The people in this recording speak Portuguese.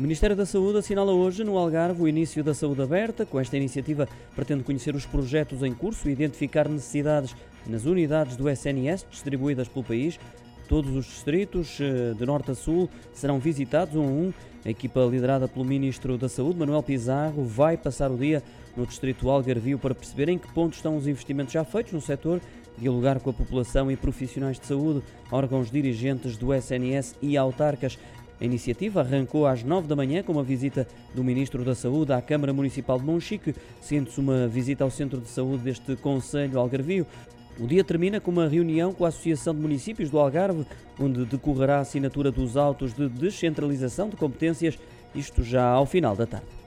O Ministério da Saúde assinala hoje no Algarve o início da saúde aberta. Com esta iniciativa pretende conhecer os projetos em curso e identificar necessidades nas unidades do SNS distribuídas pelo país. Todos os distritos de norte a sul serão visitados um a um. A equipa liderada pelo Ministro da Saúde, Manuel Pizarro, vai passar o dia no distrito algarvio para perceber em que ponto estão os investimentos já feitos no setor, dialogar com a população e profissionais de saúde, órgãos dirigentes do SNS e autarcas. A iniciativa arrancou às 9 da manhã com uma visita do Ministro da Saúde à Câmara Municipal de Monchique, sendo-se uma visita ao Centro de Saúde deste Conselho algarvio. O dia termina com uma reunião com a Associação de Municípios do Algarve, onde decorrerá a assinatura dos autos de descentralização de competências, isto já ao final da tarde.